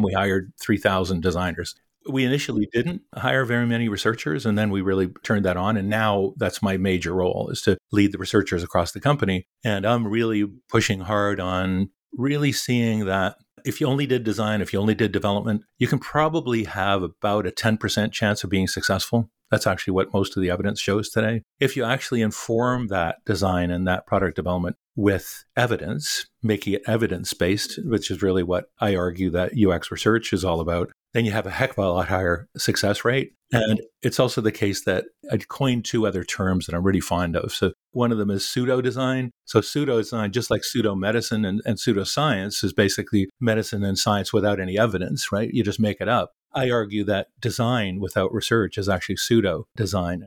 We hired 3,000 designers. We initially didn't hire very many researchers, and then we really turned that on. And now that's my major role, is to lead the researchers across the company. And I'm really pushing hard on really seeing that if you only did design, if you only did development, you can probably have about a 10% chance of being successful. That's actually what most of the evidence shows today. If you actually inform that design and that product development with evidence, making it evidence-based, which is really what I argue that UX research is all about, then you have a heck of a lot higher success rate. And it's also the case that I coined two other terms that I'm really fond of. So one of them is pseudo-design. So pseudo-design, just like pseudo-medicine and pseudoscience, is basically medicine and science without any evidence, right? You just make it up. I argue that design without research is actually pseudo-design.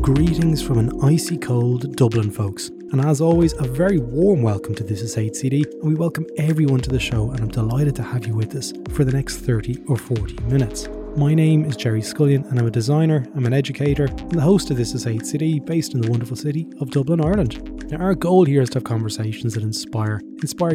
Greetings from an icy cold Dublin, folks. And as always, a very warm welcome to This is HCD, and we welcome everyone to the show, and I'm delighted to have you with us for the next 30 or 40 minutes. My name is Gerry Scullion, and I'm a designer, I'm an educator, and the host of This is HCD, based in the wonderful city of Dublin, Ireland. Now, our goal here is to have conversations that inspire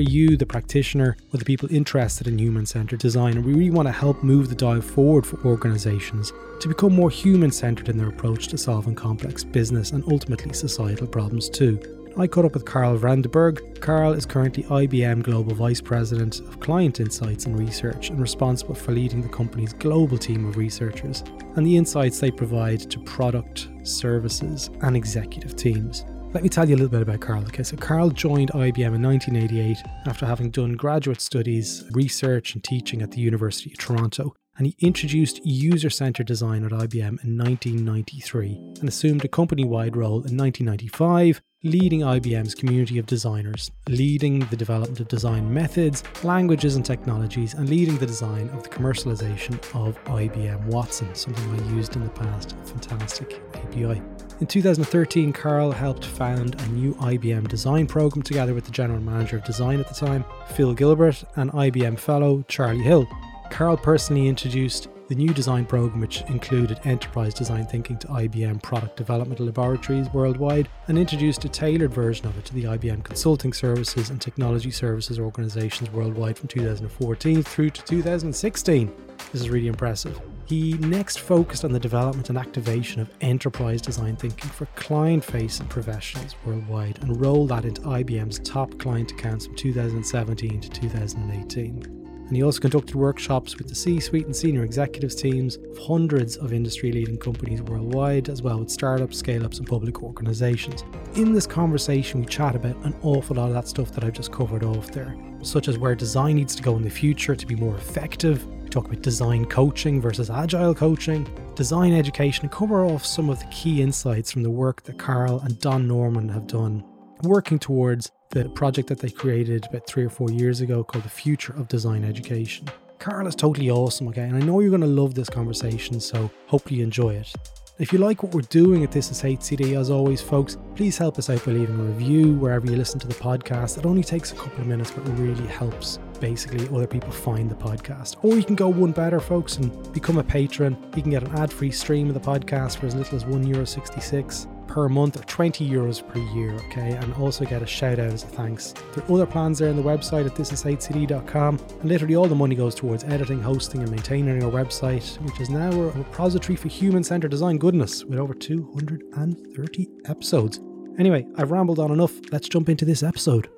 you, the practitioner, or the people interested in human-centered design, and we really want to help move the dial forward for organizations to become more human-centered in their approach to solving complex business and ultimately societal problems too. I caught up with Karel Vredenburg. Karel is currently IBM Global Vice President of Client Insights and Research and responsible for leading the company's global team of researchers and the insights they provide to product, services and executive teams. Let me tell you a little bit about Karel. Okay, so Karel joined IBM in 1988 after having done graduate studies, research and teaching at the University of Toronto. And he introduced user-centered design at IBM in 1993 and assumed a company-wide role in 1995, leading IBM's community of designers, leading the development of design methods, languages and technologies, and leading the design of the commercialization of IBM Watson, something I used in the past, a fantastic API. In 2013, Karel helped found a new IBM design program together with the general manager of design at the time, Phil Gilbert, and IBM fellow Charlie Hill. Karel personally introduced the new design program, which included Enterprise Design Thinking to IBM product development laboratories worldwide, and introduced a tailored version of it to the IBM consulting services and technology services organizations worldwide from 2014 through to 2016. This is really impressive. He next focused on the development and activation of enterprise design thinking for client-facing professionals worldwide and rolled that into IBM's top client accounts from 2017 to 2018. And he also conducted workshops with the C-suite and senior executives teams of hundreds of industry-leading companies worldwide, as well with startups, scale-ups and public organizations. In this conversation, we chat about an awful lot of that stuff that I've just covered off there, such as where design needs to go in the future to be more effective. We talk about design coaching versus agile coaching, design education, and cover off some of the key insights from the work that Karel and Don Norman have done, working towards the project that they created about 3 or 4 years ago called the Future of Design Education. Karel is totally awesome, okay? And I know you're going to love this conversation, so hopefully you enjoy it. If you like what we're doing at This is HCD, as always, folks, please help us out by leaving a review wherever you listen to the podcast. It only takes a couple of minutes, but it really helps basically other people find the podcast. Or you can go one better, folks, and become a patron. You can get an ad-free stream of the podcast for as little as €1.66. per month or €20 per year, okay, and also get a shout out as a thanks. There are other plans there on the website at thisishcd.com, and literally all the money goes towards editing, hosting and maintaining our website, which is now a repository for human-centered design goodness with over 230 episodes. Anyway, I've rambled on enough. Let's jump into this episode.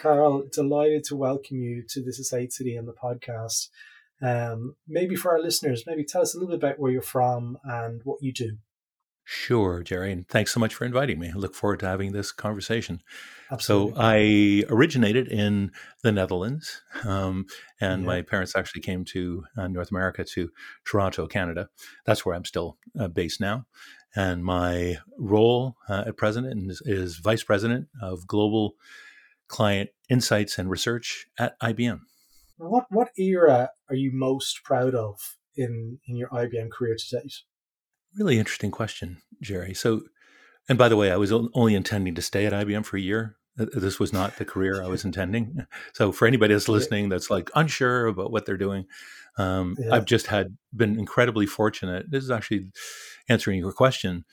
Karel, delighted to welcome you to This is HCD on the podcast. Maybe for our listeners, maybe tell us a little bit about where you're from and what you do. Sure, Gerry, and thanks so much for inviting me. I look forward to having this conversation. Absolutely. So I originated in the Netherlands, and my parents actually came to North America, to Toronto, Canada. That's where I'm still based now. And my role at present is Vice President of Global Client Insights and Research at IBM. What era are you most proud of in your IBM career to date? Really interesting question, Gerry. So, and by the way, I was only intending to stay at IBM for a year. This was not the career I was intending. So for anybody that's listening that's like unsure about what they're doing, I've just been incredibly fortunate. This is actually answering your question.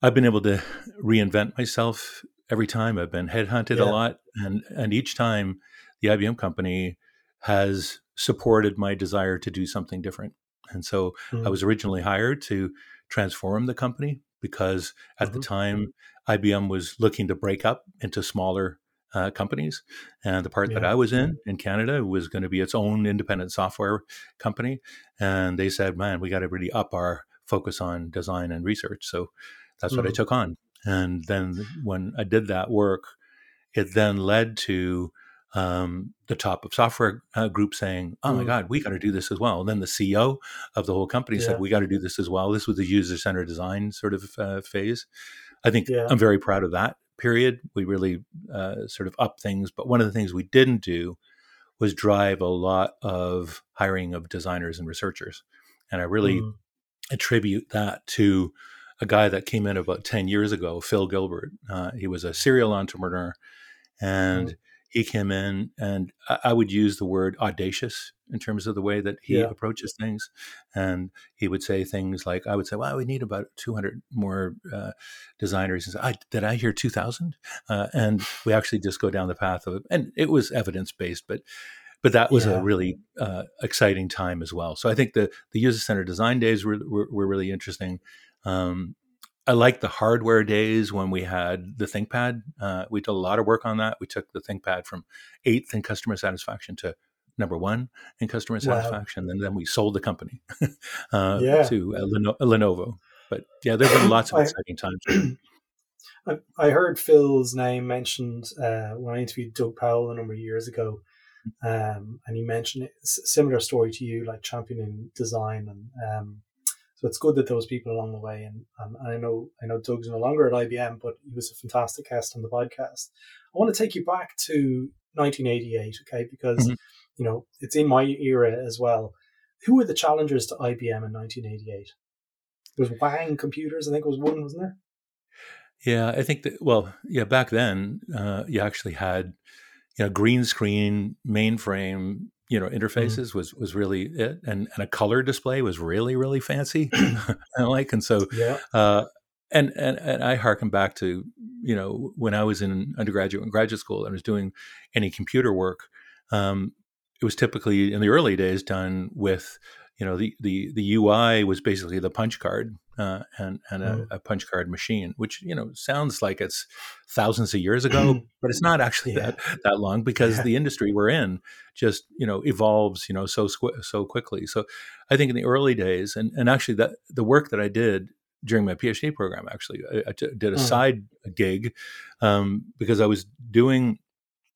I've been able to reinvent myself every time. I've been headhunted a lot, and each time the IBM company has supported my desire to do something different. And so I was originally hired to transform the company because at the time IBM was looking to break up into smaller companies. And the part that I was in Canada, was going to be its own independent software company. And they said, man, we got to really up our focus on design and research. So that's what I took on. And then when I did that work, it then led to the top of software group saying, oh my God, we got to do this as well. And then the CEO of the whole company said, we got to do this as well. This was the user-centered design sort of phase. I think I'm very proud of that period. We really sort of up things. But one of the things we didn't do was drive a lot of hiring of designers and researchers. And I really attribute that to a guy that came in about 10 years ago, Phil Gilbert. He was a serial entrepreneur, and he came in, and I would use the word audacious in terms of the way that he approaches things. And he would say things like, I would say, well, we need about 200 more designers. He said, did I hear 2,000? And we actually just go down the path of, and it was evidence-based, but that was a really exciting time as well. So I think the user-centered design days were really interesting. I like the hardware days when we had the ThinkPad. We did a lot of work on that. We took the ThinkPad from 8th in customer satisfaction to number 1 in customer satisfaction. And then we sold the company to Lenovo. But yeah, there's been lots of exciting times. I heard Phil's name mentioned when I interviewed Doug Powell a number of years ago. And he mentioned similar story to you, like championing design and, so it's good that there was people along the way, and I know Doug's no longer at IBM, but he was a fantastic guest on the podcast. I want to take you back to 1988, okay, because you know, it's in my era as well. Who were the challengers to IBM in 1988? It was Wang Computers, I think it was one, wasn't there? Yeah, I think that. Well, yeah, back then you actually had, you know, green screen mainframe. You know, interfaces was really it, and a color display was really fancy, and so and I harken back to, you know, when I was in undergraduate and graduate school and was doing any computer work, it was typically in the early days done with, you know, the UI was basically the punch card and a punch card machine, which, you know, sounds like it's thousands of years ago, but it's not actually that long, because the industry we're in just, you know, evolves, you know, so quickly. So I think in the early days, and actually that the work that I did during my PhD program, actually, I did a side gig because I was doing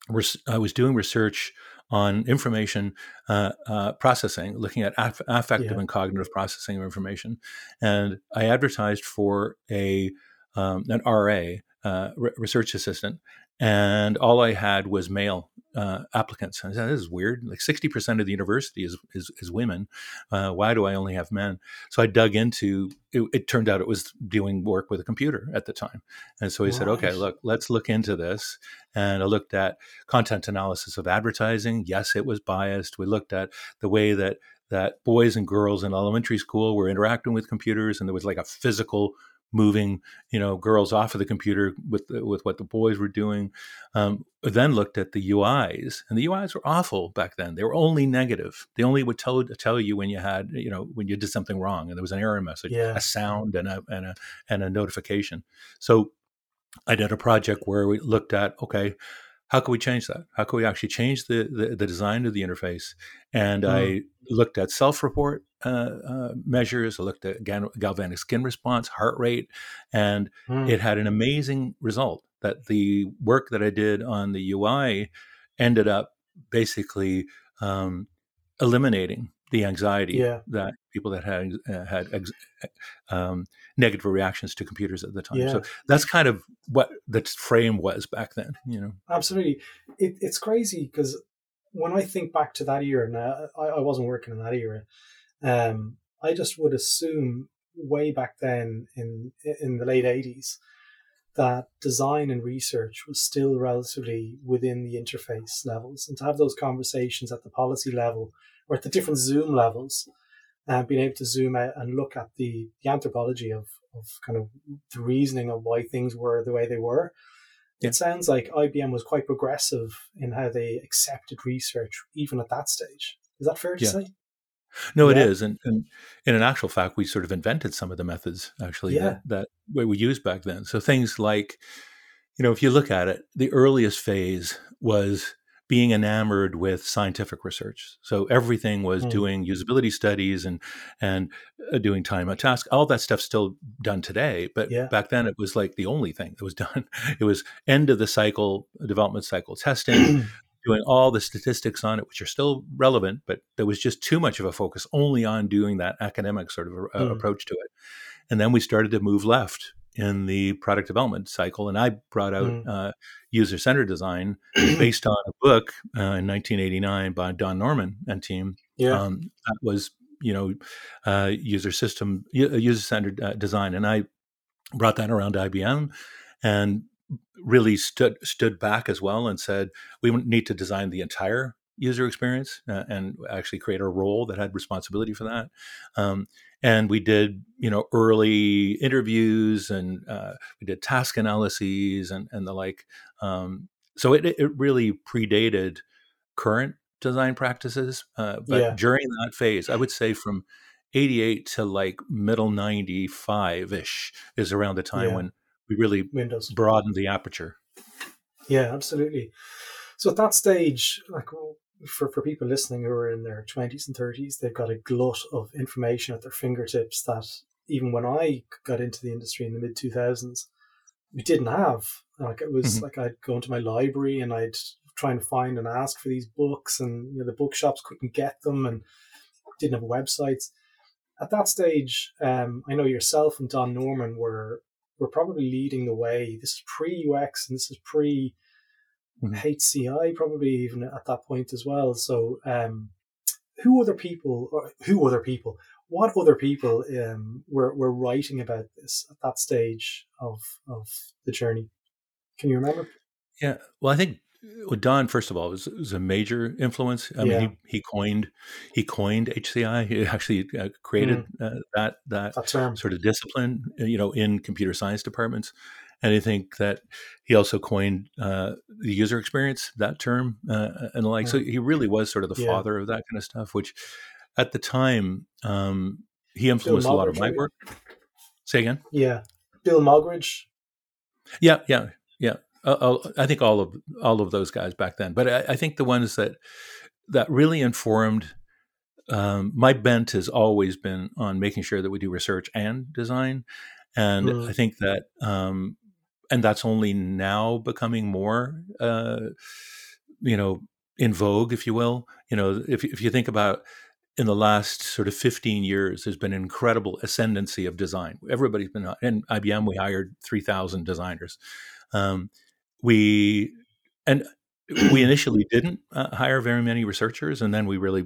research on information processing, looking at affective and cognitive processing of information, and I advertised for an RA, research assistant, and all I had was male applicants. And I said, "This is weird. Like 60% of the university is women. Why do I only have men?" So I dug into it. It turned out it was doing work with a computer at the time, and so he said, "Okay, look, let's look into this." And I looked at content analysis of advertising. Yes, it was biased. We looked at the way that boys and girls in elementary school were interacting with computers, and there was like a physical moving, you know, girls off of the computer with what the boys were doing. Then looked at the UIs, and the UIs were awful back then. They were only negative. They only would tell you when you had, you know, when you did something wrong, and there was an error message, a sound, and a notification. So I did a project where we looked at, okay, how can we change that? How can we actually change the design of the interface? And I looked at self-report measures. I looked at galvanic skin response, heart rate, and it had an amazing result that the work that I did on the UI ended up basically eliminating the anxiety that people that had negative reactions to computers at the time. So that's kind of what the frame was back then, you know. Absolutely. It's crazy because when I think back to that era, now I wasn't working in that era. I just would assume way back then in the late 80s that design and research was still relatively within the interface levels, and to have those conversations at the policy level or at the different Zoom levels, and being able to zoom out and look at the anthropology of kind of the reasoning of why things were the way they were, It sounds like IBM was quite progressive in how they accepted research, even at that stage. Is that fair to say? No, it is. And in actual fact, we sort of invented some of the methods, actually, that we used back then. So things like, you know, if you look at it, the earliest phase was being enamored with scientific research. So everything was doing usability studies and doing time on task. All that stuff's still done today, but back then it was like the only thing that was done. It was end of the cycle, development cycle testing, doing all the statistics on it, which are still relevant, but there was just too much of a focus only on doing that academic sort of approach to it. And then we started to move left in the product development cycle. And I brought out user-centered design based on a book in 1989 by Don Norman and team. That was, you know, user-centered design. And I brought that around to IBM and really stood back as well and said, we need to design the entire user experience and actually create a role that had responsibility for that. And we did, you know, early interviews and we did task analyses and the like. So it really predated current design practices. But during that phase, I would say from 88 to like middle 95-ish is around the time when we really broadened the aperture. Yeah, absolutely. So at that stage, like, For people listening who are in their 20s and 30s, they've got a glut of information at their fingertips that even when I got into the industry in the mid 2000s, we didn't have. Like, it was like I'd go into my library and I'd try and find and ask for these books, and, you know, the bookshops couldn't get them and didn't have websites. At that stage, I know yourself and Don Norman were probably leading the way. This is pre-UX and this is pre HCI probably even at that point as well. So what other people were writing about this at that stage of the journey? Can you remember? Yeah. Well, I think Don, first of all, was a major influence. I mean, he coined HCI. He actually created that term. Sort of discipline, you know, in computer science departments. And I think that he also coined the user experience, that term, and the like. So he really was sort of the father of that kind of stuff, which at the time, he influenced a lot of my work. Say again? Yeah. Bill Mulgridge? Yeah. I think all of those guys back then. But I think the ones that really informed my bent has always been on making sure that we do research and design. And I think that... and that's only now becoming more, you know, in vogue, if you will. You know, if you think about in the last sort of 15 years, there's been an incredible ascendancy of design. Everybody's been, in IBM, we hired 3,000 designers. We initially didn't hire very many researchers, and then we really,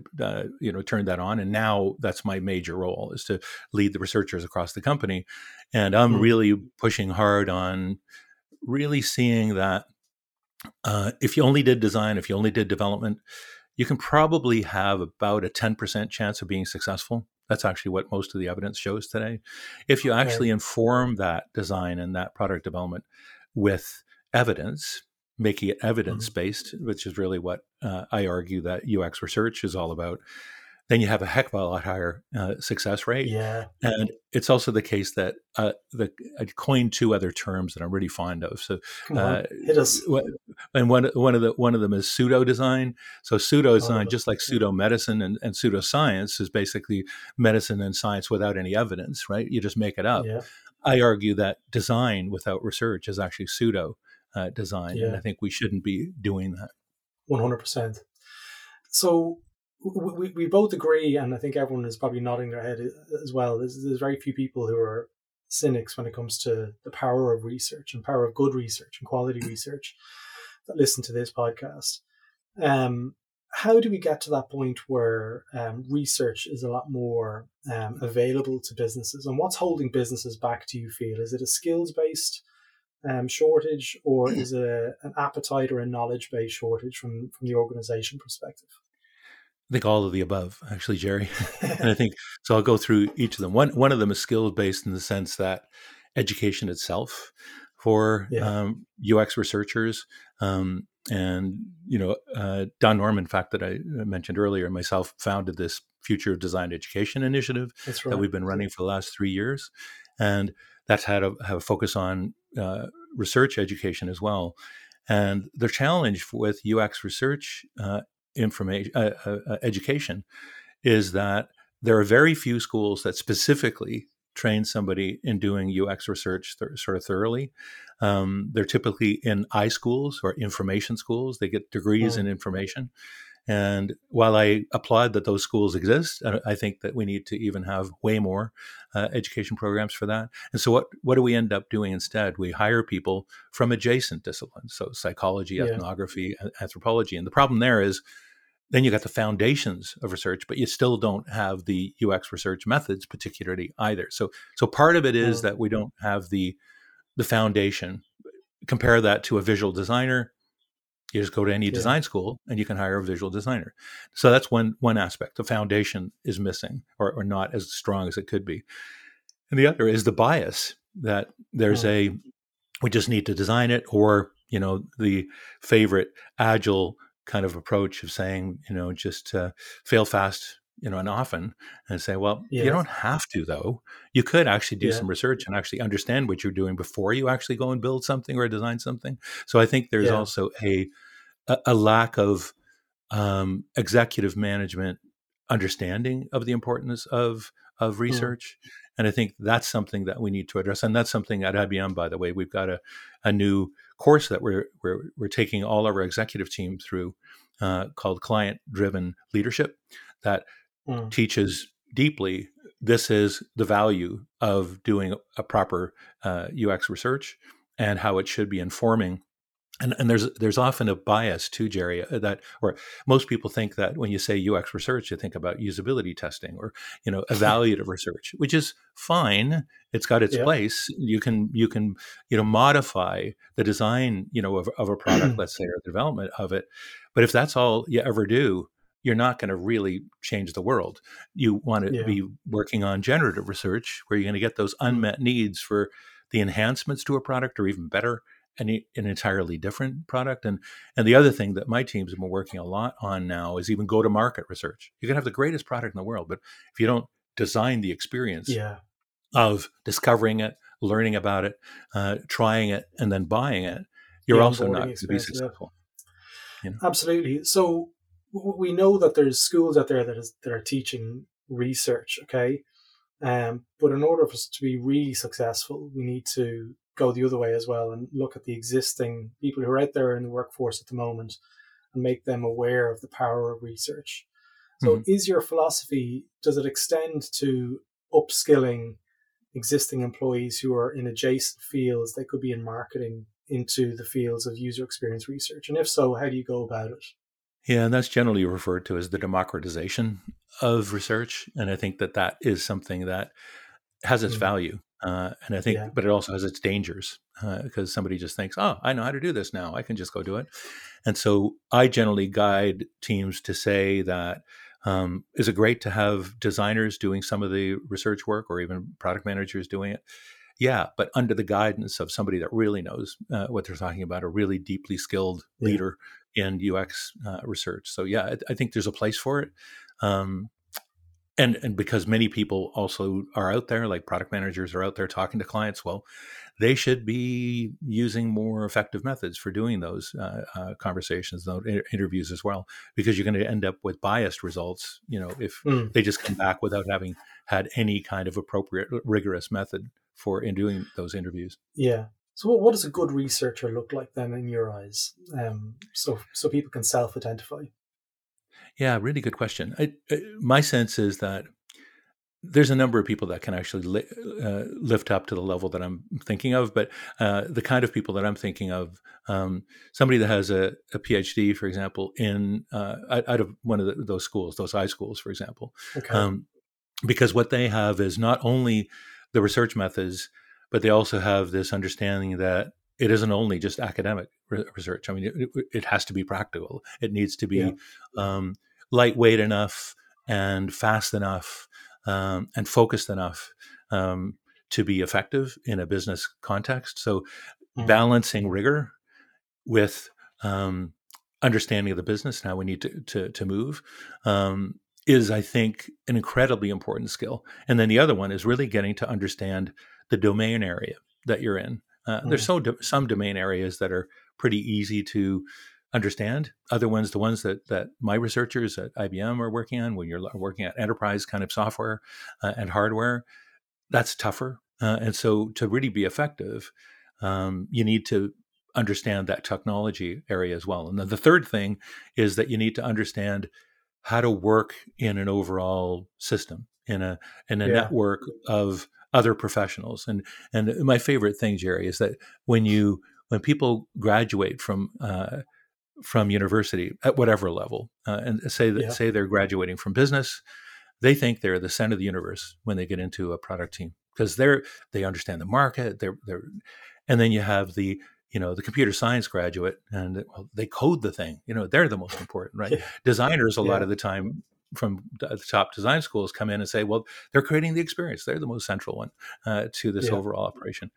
you know, turned that on. And now that's my major role, is to lead the researchers across the company. And I'm really pushing hard on really seeing that if you only did design, if you only did development, you can probably have about a 10% chance of being successful. That's actually what most of the evidence shows today. If you actually inform that design and that product development with evidence, making it evidence-based, which is really what I argue that UX research is all about, then you have a heck of a lot higher success rate. Yeah. And it's also the case that I coined two other terms that I'm really fond of. So, hit us. And one of them is pseudo design. So pseudo design, just like pseudo medicine and pseudo science, is basically medicine and science without any evidence, right? You just make it up. Yeah. I argue that design without research is actually pseudo design. Yeah. And I think we shouldn't be doing that. 100%. So we both agree, and I think everyone is probably nodding their head as well. There's very few people who are cynics when it comes to the power of research and power of good research and quality research that listen to this podcast. How do we get to that point where research is a lot more available to businesses? And what's holding businesses back, do you feel? Is it a skills-based shortage, or is an appetite or a knowledge-based shortage from the organization perspective? I think all of the above, actually, Gerry. And I think, so I'll go through each of them. One of them is skills-based in the sense that education itself for UX researchers. And, you know, Don Norman, in fact, that I mentioned earlier, and myself founded this Future of Design Education initiative that we've been running for the last 3 years. And that's had a focus on research education as well. And the challenge with UX research information education is that there are very few schools that specifically train somebody in doing UX research sort of thoroughly. They're typically in iSchools or information schools. They get degrees in information. And while I applaud that those schools exist, I think that we need to even have way more education programs for that. And so what do we end up doing instead? We hire people from adjacent disciplines, so psychology, ethnography, anthropology. And the problem there is then you got the foundations of research, but you still don't have the UX research methods particularly either. So part of it is that we don't have the foundation. Compare that to a visual designer. You just go to any design school and you can hire a visual designer. So that's one aspect. The foundation is missing or not as strong as it could be. And the other is the bias that there's we just need to design it, or, you know, the favorite agile kind of approach of saying, you know, just fail fast, you know, and often, and say, well, you don't have to, though. You could actually do some research and actually understand what you're doing before you actually go and build something or design something. So I think there's also a lack of executive management understanding of the importance of research. And I think that's something that we need to address. And that's something at IBM, by the way, we've got a new course that we're taking all of our executive team through called Client-Driven Leadership, that teaches deeply this is the value of doing a proper UX research and how it should be informing. And there's often a bias too, Gerry, that, or most people think that when you say UX research, you think about usability testing or, you know, evaluative research, which is fine. It's got its place. You can, you know, modify the design, you know, of a product, let's say, or the development of it. But if that's all you ever do, you're not going to really change the world. You want to be working on generative research, where you're going to get those unmet needs for the enhancements to a product, or even better, an entirely different product. And the other thing that my team's been working a lot on now is even go-to-market research. You can have the greatest product in the world, but if you don't design the experience of discovering it, learning about it, trying it, and then buying it, you're also not going to be successful. You know? Absolutely. So we know that there's schools out there that are teaching research, okay? But in order for us to be really successful, we need to go the other way as well and look at the existing people who are out there in the workforce at the moment and make them aware of the power of research. So is your philosophy, does it extend to upskilling existing employees who are in adjacent fields that could be in marketing into the fields of user experience research? And if so, how do you go about it? Yeah, and that's generally referred to as the democratization of research. And I think that is something that has its value. And I think, but it also has its dangers because somebody just thinks, oh, I know how to do this now. I can just go do it. And so I generally guide teams to say that, is it great to have designers doing some of the research work or even product managers doing it? Yeah, but under the guidance of somebody that really knows what they're talking about, a really deeply skilled leader in UX research. So yeah, I think there's a place for it. And because many people also are out there, like product managers are out there talking to clients, well, they should be using more effective methods for doing those conversations, those interviews as well, because you're going to end up with biased results, you know, if they just come back without having had any kind of appropriate, rigorous method for in doing those interviews. Yeah. So what does a good researcher look like then in your eyes? So people can self-identify. Yeah, really good question. My sense is that there's a number of people that can actually lift up to the level that I'm thinking of, but the kind of people that I'm thinking of, somebody that has a PhD, for example, in out of one of those schools, those iSchools, for example, because what they have is not only the research methods, but they also have this understanding that it isn't only just academic research. I mean, it has to be practical. It needs to be lightweight enough and fast enough and focused enough to be effective in a business context. So balancing rigor with understanding of the business and how we need to move is, I think, an incredibly important skill. And then the other one is really getting to understand the domain area that you're in. There's some domain areas that are pretty easy to understand. Other ones, the ones that my researchers at IBM are working on, when you're working at enterprise kind of software and hardware, that's tougher. And so to really be effective, you need to understand that technology area as well. And then the third thing is that you need to understand how to work in an overall system, in a network of other professionals. And my favorite thing, Gerry, is that when people graduate from university at whatever level, and say they're graduating from business, they think they're the center of the universe when they get into a product team, because they understand the market. And then you have the computer science graduate, and they code the thing. They're the most important, right? Designers, a lot of the time, from the top design schools, come in and say, well, they're creating the experience. They're the most central one to this overall operation.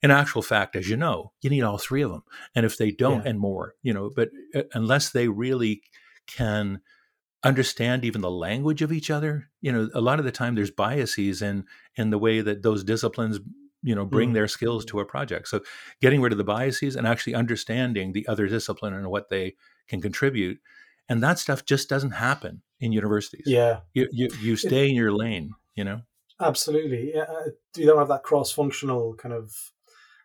In actual fact, as you know, you need all three of them. And if they don't, and more, but unless they really can understand even the language of each other, a lot of the time there's biases in the way that those disciplines bring their skills to a project. So getting rid of the biases and actually understanding the other discipline and what they can contribute. And that stuff just doesn't happen in universities. Yeah. You stay in your lane, Absolutely. Yeah. You don't have that cross-functional kind of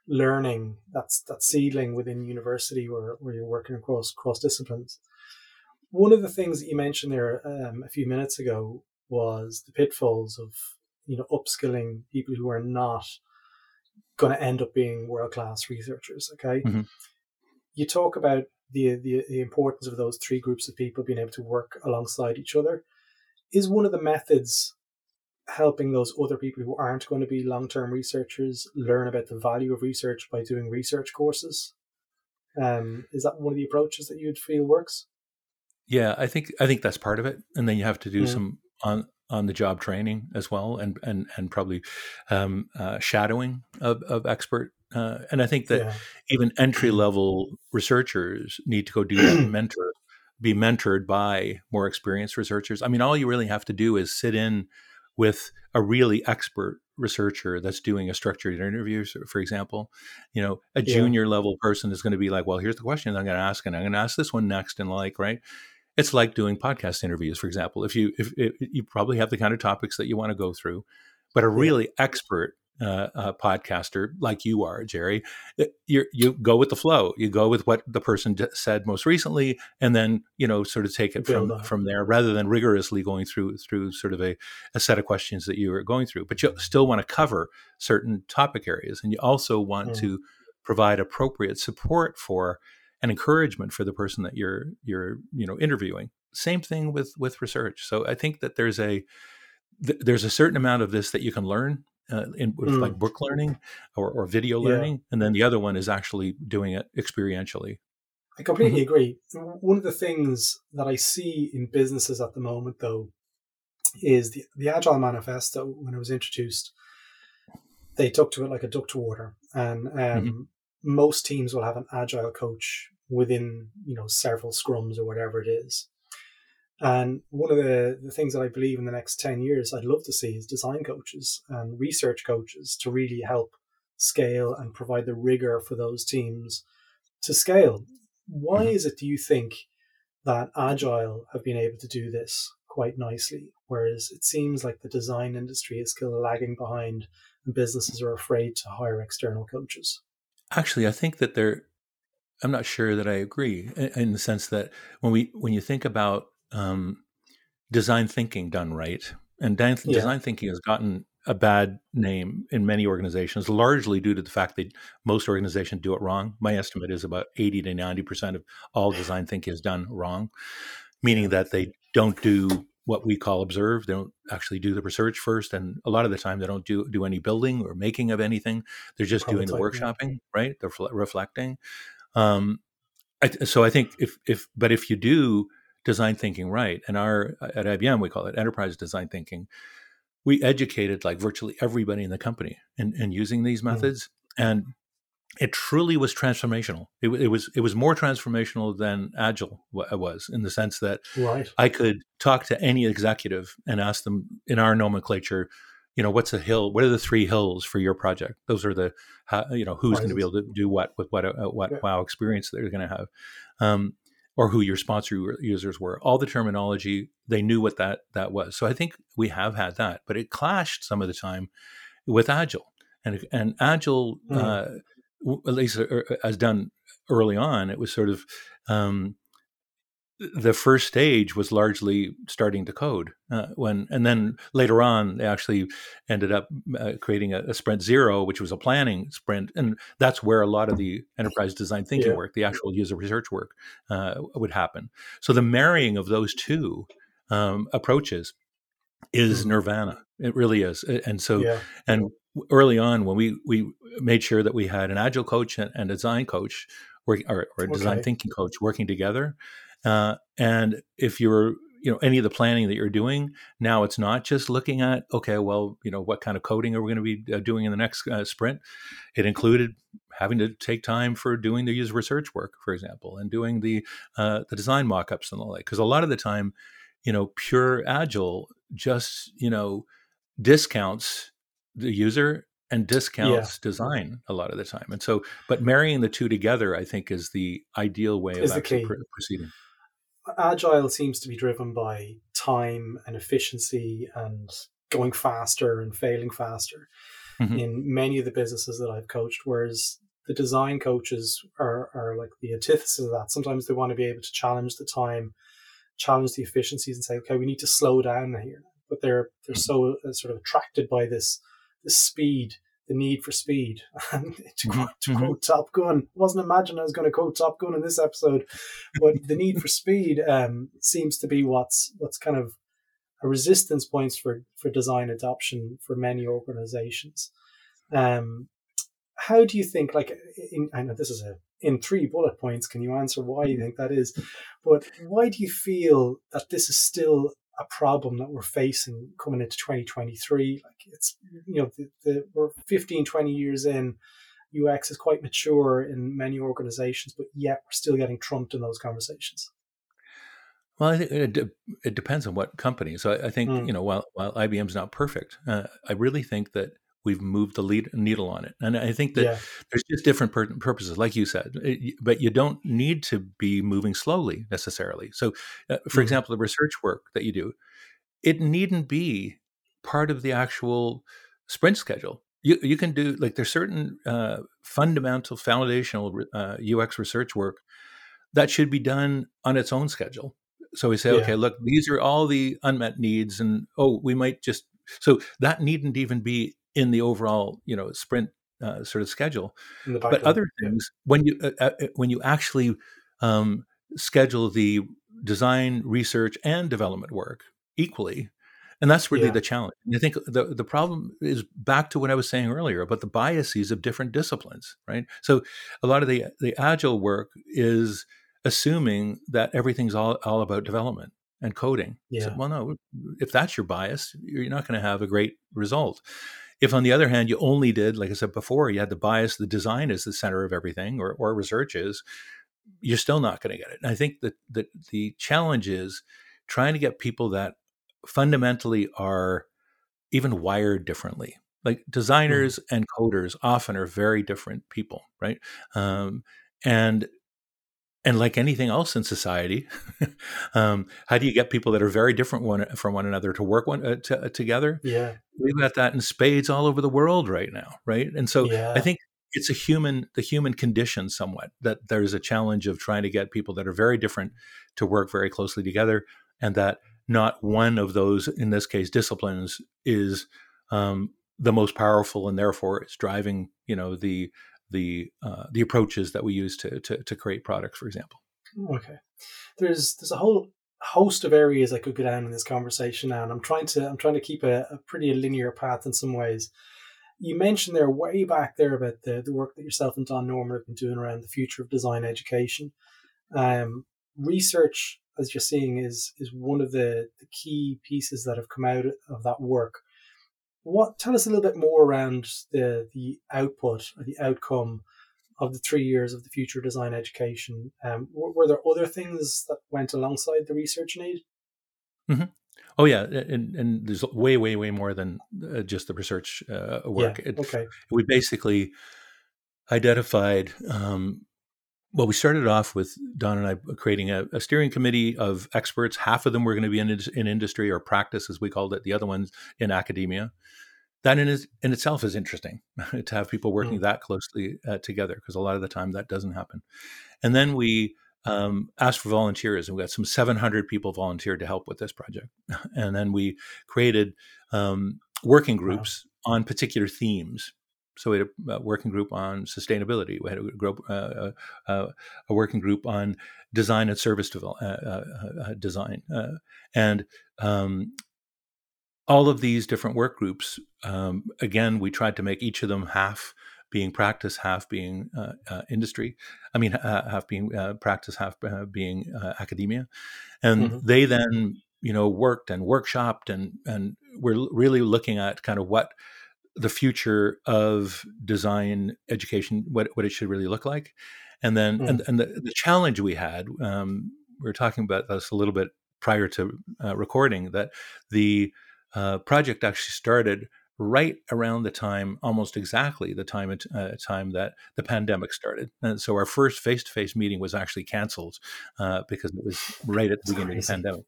learning, that seedling within university where you're working across cross-disciplines. One of the things that you mentioned there a few minutes ago was the pitfalls of, upskilling people who are not going to end up being world-class researchers. Okay. Mm-hmm. You talk about the importance of those three groups of people being able to work alongside each other. Is one of the methods helping those other people who aren't going to be long-term researchers learn about the value of research by doing research courses? Is that one of the approaches that you'd feel works? Yeah, I think that's part of it. And then you have to do some on the job training as well, and probably shadowing of expert. And I think that even entry level researchers need to go do that, be mentored by more experienced researchers. I mean, all you really have to do is sit in with a really expert researcher that's doing a structured interview, for example. A junior level person is going to be like, well, here's the question I'm going to ask, and I'm going to ask this one next, and right. It's like doing podcast interviews, for example. If you probably have the kind of topics that you want to go through, but a really expert podcaster like you are, Gerry, you go with the flow. You go with what the person said most recently, and then sort of take it from there, rather than rigorously going through sort of a set of questions that you were going through. But you still want to cover certain topic areas, and you also want to provide appropriate support for and encouragement for the person that you're interviewing. Same thing with research. So I think that there's a certain amount of this that you can learn like book learning or video learning, and then the other one is actually doing it experientially. I completely agree. One of the things that I see in businesses at the moment, though, is the Agile Manifesto. When it was introduced, they took to it like a duck to water, and most teams will have an agile coach within, several scrums or whatever it is. And one of the things that I believe in the next 10 years I'd love to see is design coaches and research coaches to really help scale and provide the rigor for those teams to scale. Why is it, do you think, that Agile have been able to do this quite nicely, whereas it seems like the design industry is still lagging behind and businesses are afraid to hire external coaches? Actually, I think that I'm not sure that I agree, in the sense that when you think about design thinking done right, and design thinking has gotten a bad name in many organizations, largely due to the fact that most organizations do it wrong. My estimate is about 80 to 90% of all design thinking is done wrong, meaning that they don't do what we call observe. They don't actually do the research first. And a lot of the time they don't do any building or making of anything. They're just doing the workshopping, right? They're reflecting. So I think if you do design thinking right, and at IBM, we call it enterprise design thinking, we educated like virtually everybody in the company in using these methods. And it truly was transformational. It was more transformational than Agile was, in the sense that right. I could talk to any executive and ask them, in our nomenclature, what's a hill? What are the three hills for your project? Those are the, who's going to be able to do what with what yeah. wow experience they're going to have, or who your sponsor users were. All the terminology, they knew what that was. So I think we have had that, but it clashed some of the time with Agile, and Agile. Mm-hmm. At least as done early on, it was sort of the first stage was largely starting to code. And then later on, they actually ended up creating a sprint zero, which was a planning sprint. And that's where a lot of the enterprise design thinking yeah. work, the actual user research work would happen. So the marrying of those two approaches is nirvana. It really is. And so, yeah. and early on, when we made sure that we had an Agile coach and a design coach, or a design okay. thinking coach working together. And if you're, any of the planning that you're doing now, it's not just looking at, okay, well, what kind of coding are we going to be doing in the next sprint? It included having to take time for doing the user research work, for example, and doing the design mockups and the like. Because a lot of the time, pure Agile just, discounts the user and discounts yeah. design a lot of the time. And so, but marrying the two together, I think, is the ideal way of actually proceeding. Agile seems to be driven by time and efficiency and going faster and failing faster mm-hmm. in many of the businesses that I've coached, whereas the design coaches are like the antithesis of that. Sometimes they want to be able to challenge the time, challenge the efficiencies, and say, okay, we need to slow down here. But they're so sort of attracted by this speed, the need for speed. And to quote Top Gun, I wasn't imagining I was going to quote Top Gun in this episode, but the need for speed seems to be what's kind of a resistance point for design adoption for many organizations. How do you think, I know this is in three bullet points, can you answer why you think that is? But why do you feel that this is still a problem that we're facing coming into 2023? It's we're 15-20 years in. UX is quite mature in many organizations, but yet we're still getting trumped in those conversations. Well, I think it depends on what company. So I think while IBM's not perfect, I really think that we've moved the needle on it, and I think that yeah. there's just different purposes, like you said. But you don't need to be moving slowly necessarily. So, for example, the research work that you do, it needn't be part of the actual sprint schedule. You can do, there's certain fundamental, foundational UX research work that should be done on its own schedule. So we say, yeah. okay, look, these are all the unmet needs, and we might just so that needn't even be in the overall, sprint sort of schedule. But other things, when you actually schedule the design, research, and development work equally, and that's really yeah. the challenge. And I think the problem is back to what I was saying earlier about the biases of different disciplines, right? So a lot of the Agile work is assuming that everything's all about development and coding. Yeah. So, well, no, if that's your bias, you're not going to have a great result. If, on the other hand, you only did, like I said before, you had the bias, the design is the center of everything, or research is, you're still not going to get it. And I think that the challenge is trying to get people that fundamentally are even wired differently. Like designers and coders often are very different people, right? And like anything else in society, how do you get people that are very different from one another to work together? Yeah, we've got that in spades all over the world right now, right? And so yeah. I think it's the human condition somewhat, that there's a challenge of trying to get people that are very different to work very closely together, and that not one of those, in this case, disciplines is the most powerful, and therefore it's driving, the approaches that we use to create products, for example. Okay. There's a whole host of areas I could go down in this conversation now, and I'm trying to keep a pretty linear path in some ways. You mentioned there way back there about the work that yourself and Don Norman have been doing around the future of design education. Research, as you're seeing, is one of the key pieces that have come out of that work. Tell us a little bit more around the output or the outcome of the 3 years of the Future Design Education, were there other things that went alongside the research need? Mm-hmm. Oh yeah, and there's way more than just the research work. Yeah, okay. We basically identified. Well, we started off with Don and I creating a steering committee of experts. Half of them were going to be in industry or practice, as we called it. The other ones in academia. That in itself is interesting to have people working that closely together, because a lot of the time that doesn't happen. And then we asked for volunteers, and we got some 700 people volunteered to help with this project. And then we created working groups on particular themes. So we had a working group on sustainability. We had a working group on design and service design. All of these different work groups, again, we tried to make each of them half being practice, half being industry. I mean, half being practice, half being academia. And they then, worked and workshopped, and we're really looking at kind of what the future of design education, what it should really look like. And then, and the challenge we had, we were talking about this a little bit prior to recording, that the project actually started right around the time, almost exactly the time that the pandemic started. And so our first face-to-face meeting was actually canceled because it was right at the beginning of the pandemic.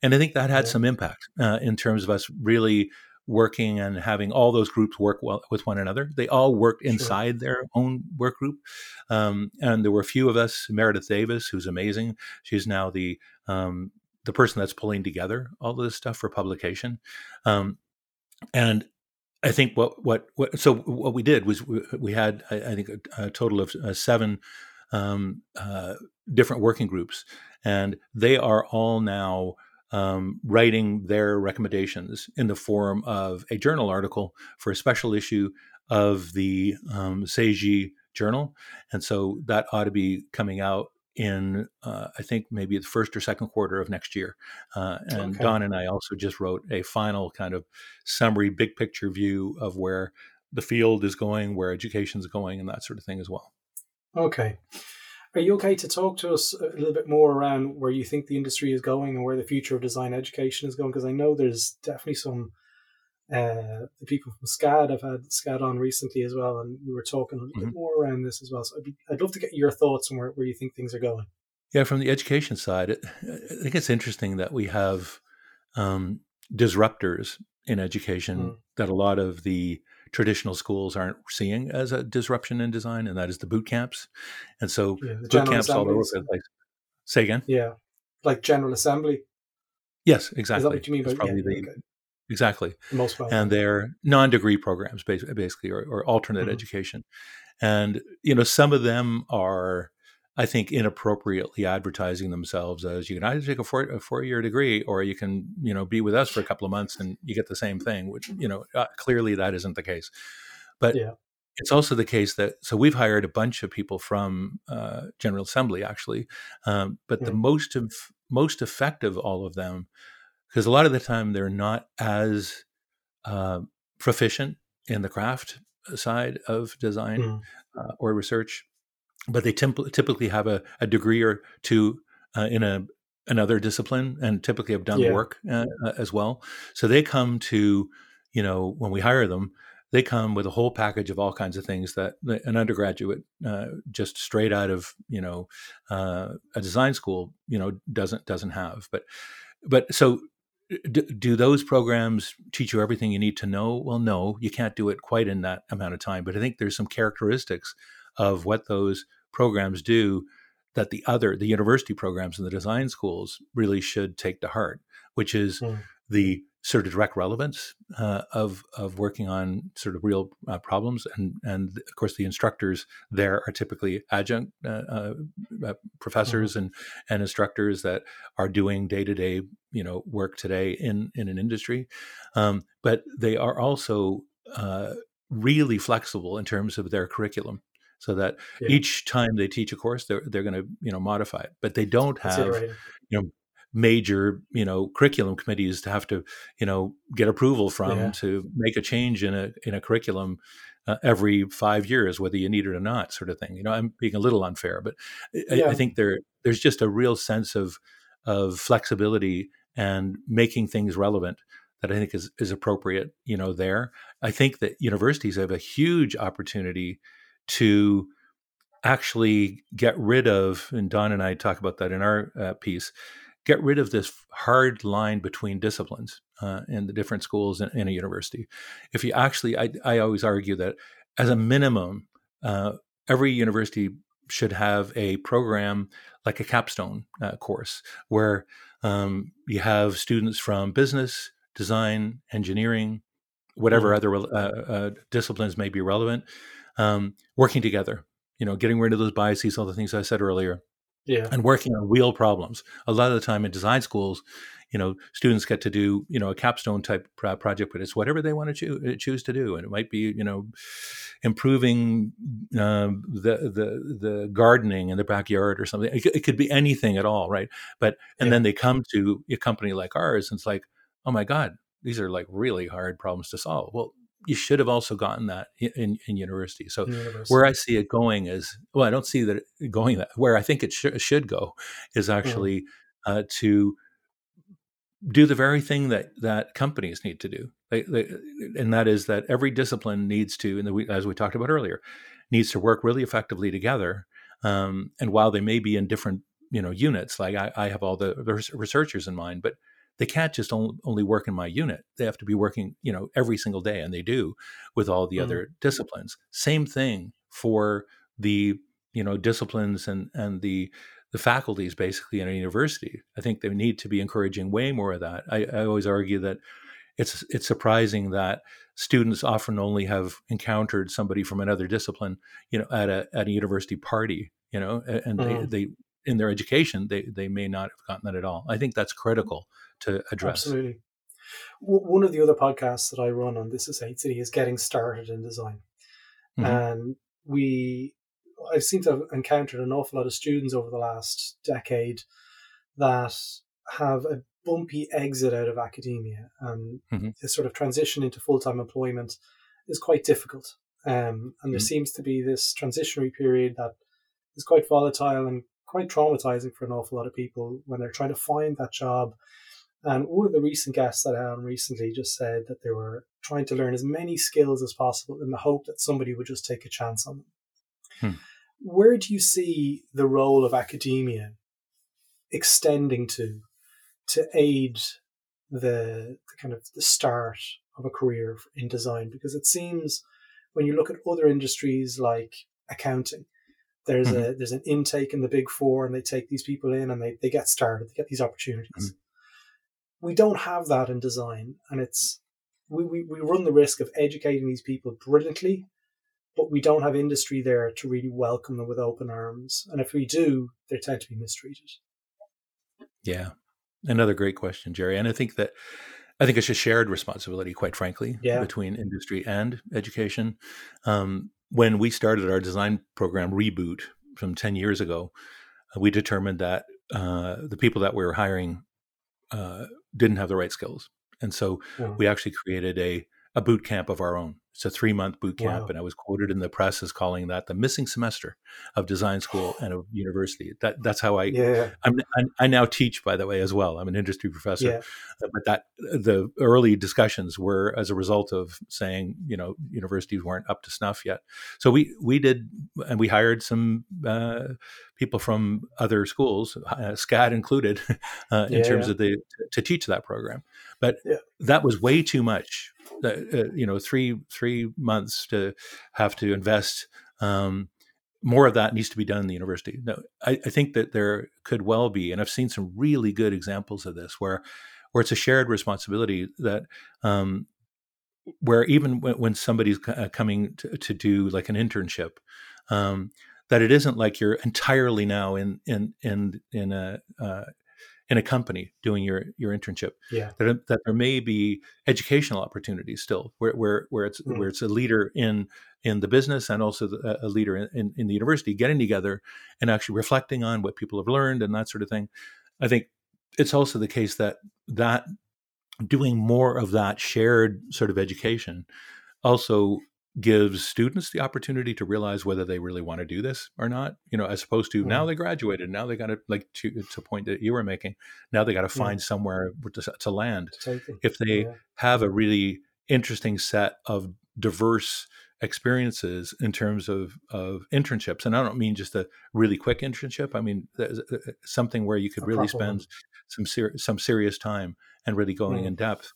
And I think that had some impact in terms of us really working and having all those groups work well with one another. They all worked inside their own work group. And there were a few of us, Meredith Davis, who's amazing. She's now the person that's pulling together all this stuff for publication. And I think what we did was we had, I think, a total of seven different working groups, and they are all now writing their recommendations in the form of a journal article for a special issue of the Seiji journal. And so that ought to be coming out in, I think, maybe the first or second quarter of next year. Don and I also just wrote a final kind of summary, big picture view of where the field is going, where education is going, and that sort of thing as well. Okay. Are you okay to talk to us a little bit more around where you think the industry is going and where the future of design education is going? Because I know there's definitely some the people from SCAD have had SCAD on recently as well, and we were talking a little bit more around this as well. So I'd love to get your thoughts on where you think things are going. Yeah, from the education side, I think it's interesting that we have disruptors in education that a lot of the traditional schools aren't seeing as a disruption in design, and that is the boot camps. And so boot camps all over the place. Say again? Yeah, like General Assembly. Yes, exactly. Is that what you mean by Exactly. Most probably. And they're non-degree programs, basically, or alternate education. And, some of them are, I think, inappropriately advertising themselves as you can either take a four-year degree, or you can, be with us for a couple of months and you get the same thing, which, clearly that isn't the case. But it's also the case that, so we've hired a bunch of people from General Assembly, actually, but the most effective, all of them, because a lot of the time they're not as proficient in the craft side of design or research, but they typically have a degree or two in another discipline, and typically have done work as well. So they come to, when we hire them, they come with a whole package of all kinds of things that an undergraduate just straight out of, a design school, doesn't have. But so do those programs teach you everything you need to know? Well, no, you can't do it quite in that amount of time. But I think there's some characteristics of what those programs do that the university programs and the design schools really should take to heart, which is the sort of direct relevance of working on sort of real problems. And of course, the instructors there are typically adjunct professors and instructors that are doing day-to-day, work today in an industry. But they are also really flexible in terms of their curriculum, so that each time they teach a course, they're going to, modify it, but they don't have, major, curriculum committees to have to, get approval from to make a change in a curriculum every 5 years, whether you need it or not, sort of thing. You know, I'm being a little unfair, but I think there's just a real sense of flexibility and making things relevant that I think is appropriate, you know, there. I think that universities have a huge opportunity to actually get rid of, and Don and I talk about that in our piece, get rid of this hard line between disciplines in the different schools in a university. If you actually, I always argue that as a minimum, every university should have a program like a capstone course where you have students from business, design, engineering, whatever other disciplines may be relevant, working together, you know, getting rid of those biases, all the things I said earlier, and working on real problems. A lot of the time in design schools, you know, students get to do, you know, a capstone type project, but it's whatever they want to choose to do. And it might be, you know, improving the gardening in the backyard or something. It could be anything at all, right? But, and then they come to a company like ours and it's like, oh my God, these are like really hard problems to solve. Well, you should have also gotten that in university. So where I see it going is, well, I don't see that it going that, where I think it should go is actually to do the very thing that companies need to do. And that is that every discipline needs to, as we talked about earlier, needs to work really effectively together. And while they may be in different, you know, units, like I have all the researchers in mind, but they can't just only work in my unit. They have to be working, you know, every single day, and they do with all the other disciplines. Same thing for the, you know, disciplines and the faculties basically in a university. I think they need to be encouraging way more of that. I always argue that it's surprising that students often only have encountered somebody from another discipline, you know, at a university party, you know, and they in their education, they may not have gotten that at all. I think that's critical to address. Absolutely. One of the other podcasts that I run on This is HCD is Getting Started in Design. And I seem to have encountered an awful lot of students over the last decade that have a bumpy exit out of academia, and the sort of transition into full-time employment is quite difficult. And there seems to be this transitionary period that is quite volatile and quite traumatizing for an awful lot of people when they're trying to find that job. And one of the recent guests that I had on recently just said that they were trying to learn as many skills as possible in the hope that somebody would just take a chance on them. Where do you see the role of academia extending to aid the kind of the start of a career in design? Because it seems when you look at other industries like accounting, there's there's an intake in the Big Four, and they take these people in and they get started, they get these opportunities. We don't have that in design, and it's we run the risk of educating these people brilliantly, but we don't have industry there to really welcome them with open arms. And if we do, they tend to be mistreated. Yeah. Another great question, Gerry. And I think it's a shared responsibility, quite frankly, between industry and education. When we started our design program Reboot from 10 years ago, we determined that the people that we were hiring didn't have the right skills. And so we actually created a boot camp of our own. It's a 3-month boot camp. And I was quoted in the press as calling that the missing semester of design school and of university. That's how I now teach, by the way, as well. I'm an industry professor, but the early discussions were as a result of saying, you know, universities weren't up to snuff yet. So we did, and we hired some people from other schools, SCAD included, in terms of to teach that program. But that was way too much. You know, three months to have to invest. More of that needs to be done in the university. No, I think that there could well be, and I've seen some really good examples of this, where it's a shared responsibility that where even when somebody's coming to do like an internship, that it isn't like you're entirely now in a company doing your internship, that there may be educational opportunities still where it's a leader in the business and also a leader in the university getting together and actually reflecting on what people have learned and that sort of thing. I think it's also the case that doing more of that shared sort of education also gives students the opportunity to realize whether they really want to do this or not, you know, as opposed to now they graduated, now they got to, like, to a point that you were making, now they got to find somewhere to land. If they have a really interesting set of diverse experiences in terms of internships, and I don't mean just a really quick internship, I mean something where you could really spend some serious time and really going in depth.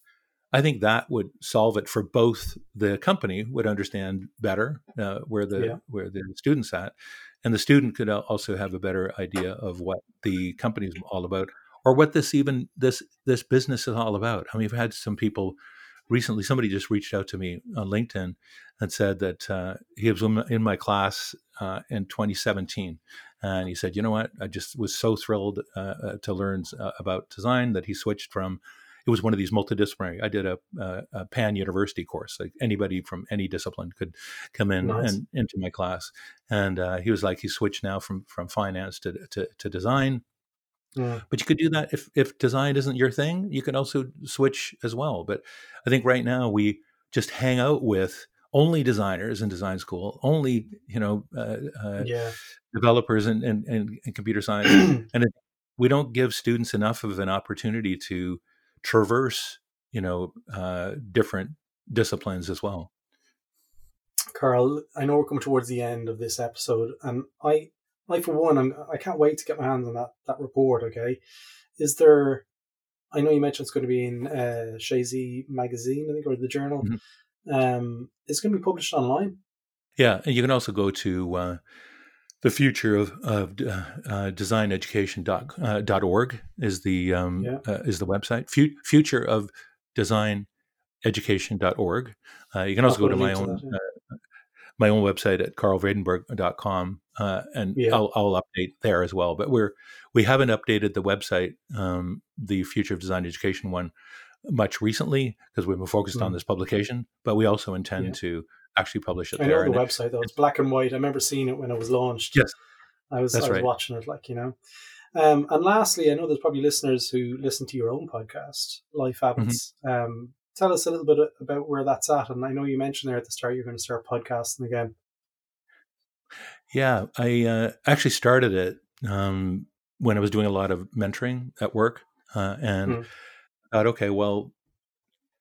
I think that would solve it for both. The company would understand better where the student's at, and the student could also have a better idea of what the company's all about, or what this business is all about. I mean, we've had some people recently. Somebody just reached out to me on LinkedIn and said that he was in my class in 2017. And he said, you know what, I just was so thrilled to learn about design that he switched from, it was one of these multidisciplinary. I did a pan-university course, like anybody from any discipline could come in and into my class. And he was like, he switched now from finance to design. Yeah. But you could do that if design isn't your thing, you can also switch as well. But I think right now we just hang out with only designers in design school, only developers and computer science, and we don't give students enough of an opportunity to traverse, different disciplines as well. Karel, I know we're coming towards the end of this episode, and I for one, I can't wait to get my hands on that report. Okay, is there? I know you mentioned it's going to be in Seiji magazine, I think, or the journal. Mm-hmm. It's going to be published online. Yeah, and you can also go to the future of design education.org is the website. Future of design education.org. You can also go to my own. My own website at karelvredenburg.com, and I'll update there as well. But we haven't updated the website, the Future of Design Education one, much recently because we've been focused on this publication. But we also intend to actually publish it there. I know the website though; it's black and white. I remember seeing it when it was launched. Yes, I was watching it, And lastly, I know there's probably listeners who listen to your own podcast, Life Habits. Mm-hmm. Tell us a little bit about where that's at. And I know you mentioned there at the start, you're going to start podcasting again. Yeah, I actually started it when I was doing a lot of mentoring at work. And thought, okay, well,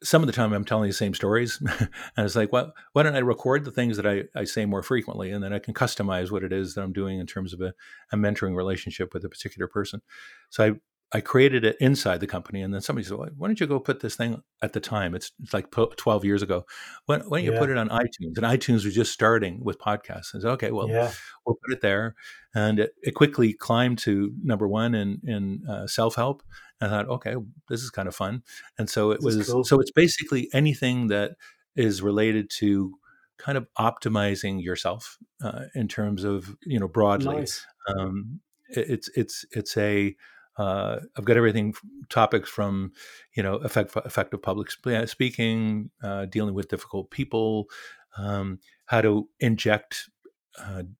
some of the time I'm telling the same stories. And it's like, well, why don't I record the things that I say more frequently? And then I can customize what it is that I'm doing in terms of a mentoring relationship with a particular person. So I created it inside the company, and then somebody said, well, "Why don't you go put this thing at the time? It's like 12 years ago. Why don't you put it on iTunes?" And iTunes was just starting with podcasts. And I said, "Okay, well, we'll put it there." And it quickly climbed to number one in self-help. And I thought, "Okay, this is kind of fun." And so so it's basically anything that is related to kind of optimizing yourself in terms of broadly. Nice. It's a I've got everything topics from, effective public speaking, dealing with difficult people, how to inject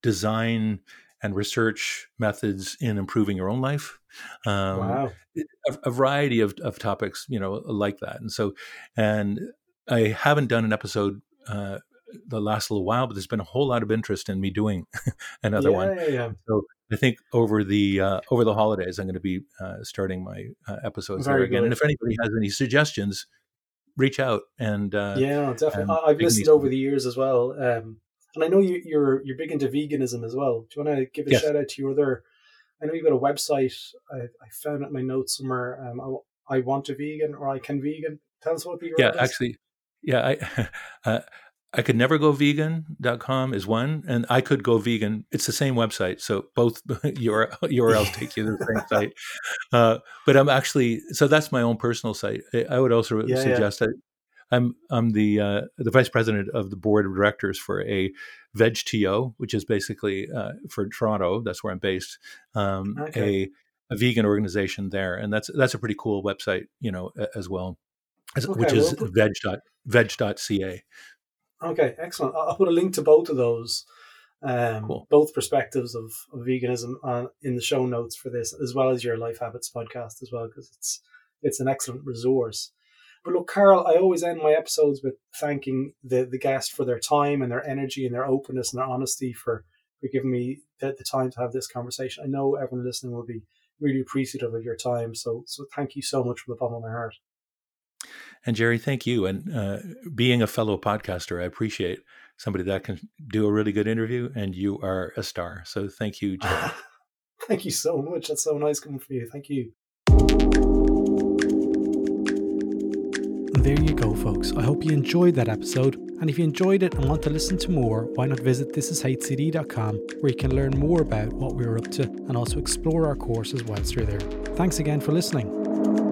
design and research methods in improving your own life. A variety of topics, like that. And so, I haven't done an episode the last little while, but there's been a whole lot of interest in me doing another one. Yeah. So, I think over the holidays, I'm going to be starting my episodes there again. Good. And if anybody has any suggestions, reach out. And definitely, I've listened over the years as well. And I know you're big into veganism as well. Do you want to give a shout out to your other? I know you've got a website. I found it in my notes somewhere. I want a vegan, or I can vegan. Tell us what the I could never go vegan.com is one, and I could go vegan. It's the same website. So both URLs take you to the same site. But I'm actually, so that's my own personal site. I would also suggest that I'm the vice president of the board of directors for a VegTO, which is basically for Toronto. That's where I'm based. A vegan organization there. And that's a pretty cool website, as well, which is veg.ca. Okay, excellent. I'll put a link to both of those, both perspectives of veganism in the show notes for this, as well as your Life Habits podcast as well, because it's an excellent resource. But look, Karel, I always end my episodes with thanking the guest for their time and their energy and their openness and their honesty for giving me the time to have this conversation. I know everyone listening will be really appreciative of your time. So thank you so much from the bottom of my heart. And Gerry, thank you. And being a fellow podcaster, I appreciate somebody that can do a really good interview, and you are a star. So thank you, Gerry. Thank you so much. That's so nice coming from you. Thank you. There you go, folks. I hope you enjoyed that episode. And if you enjoyed it and want to listen to more, why not visit thisishcd.com, where you can learn more about what we were up to and also explore our courses whilst you're there. Thanks again for listening.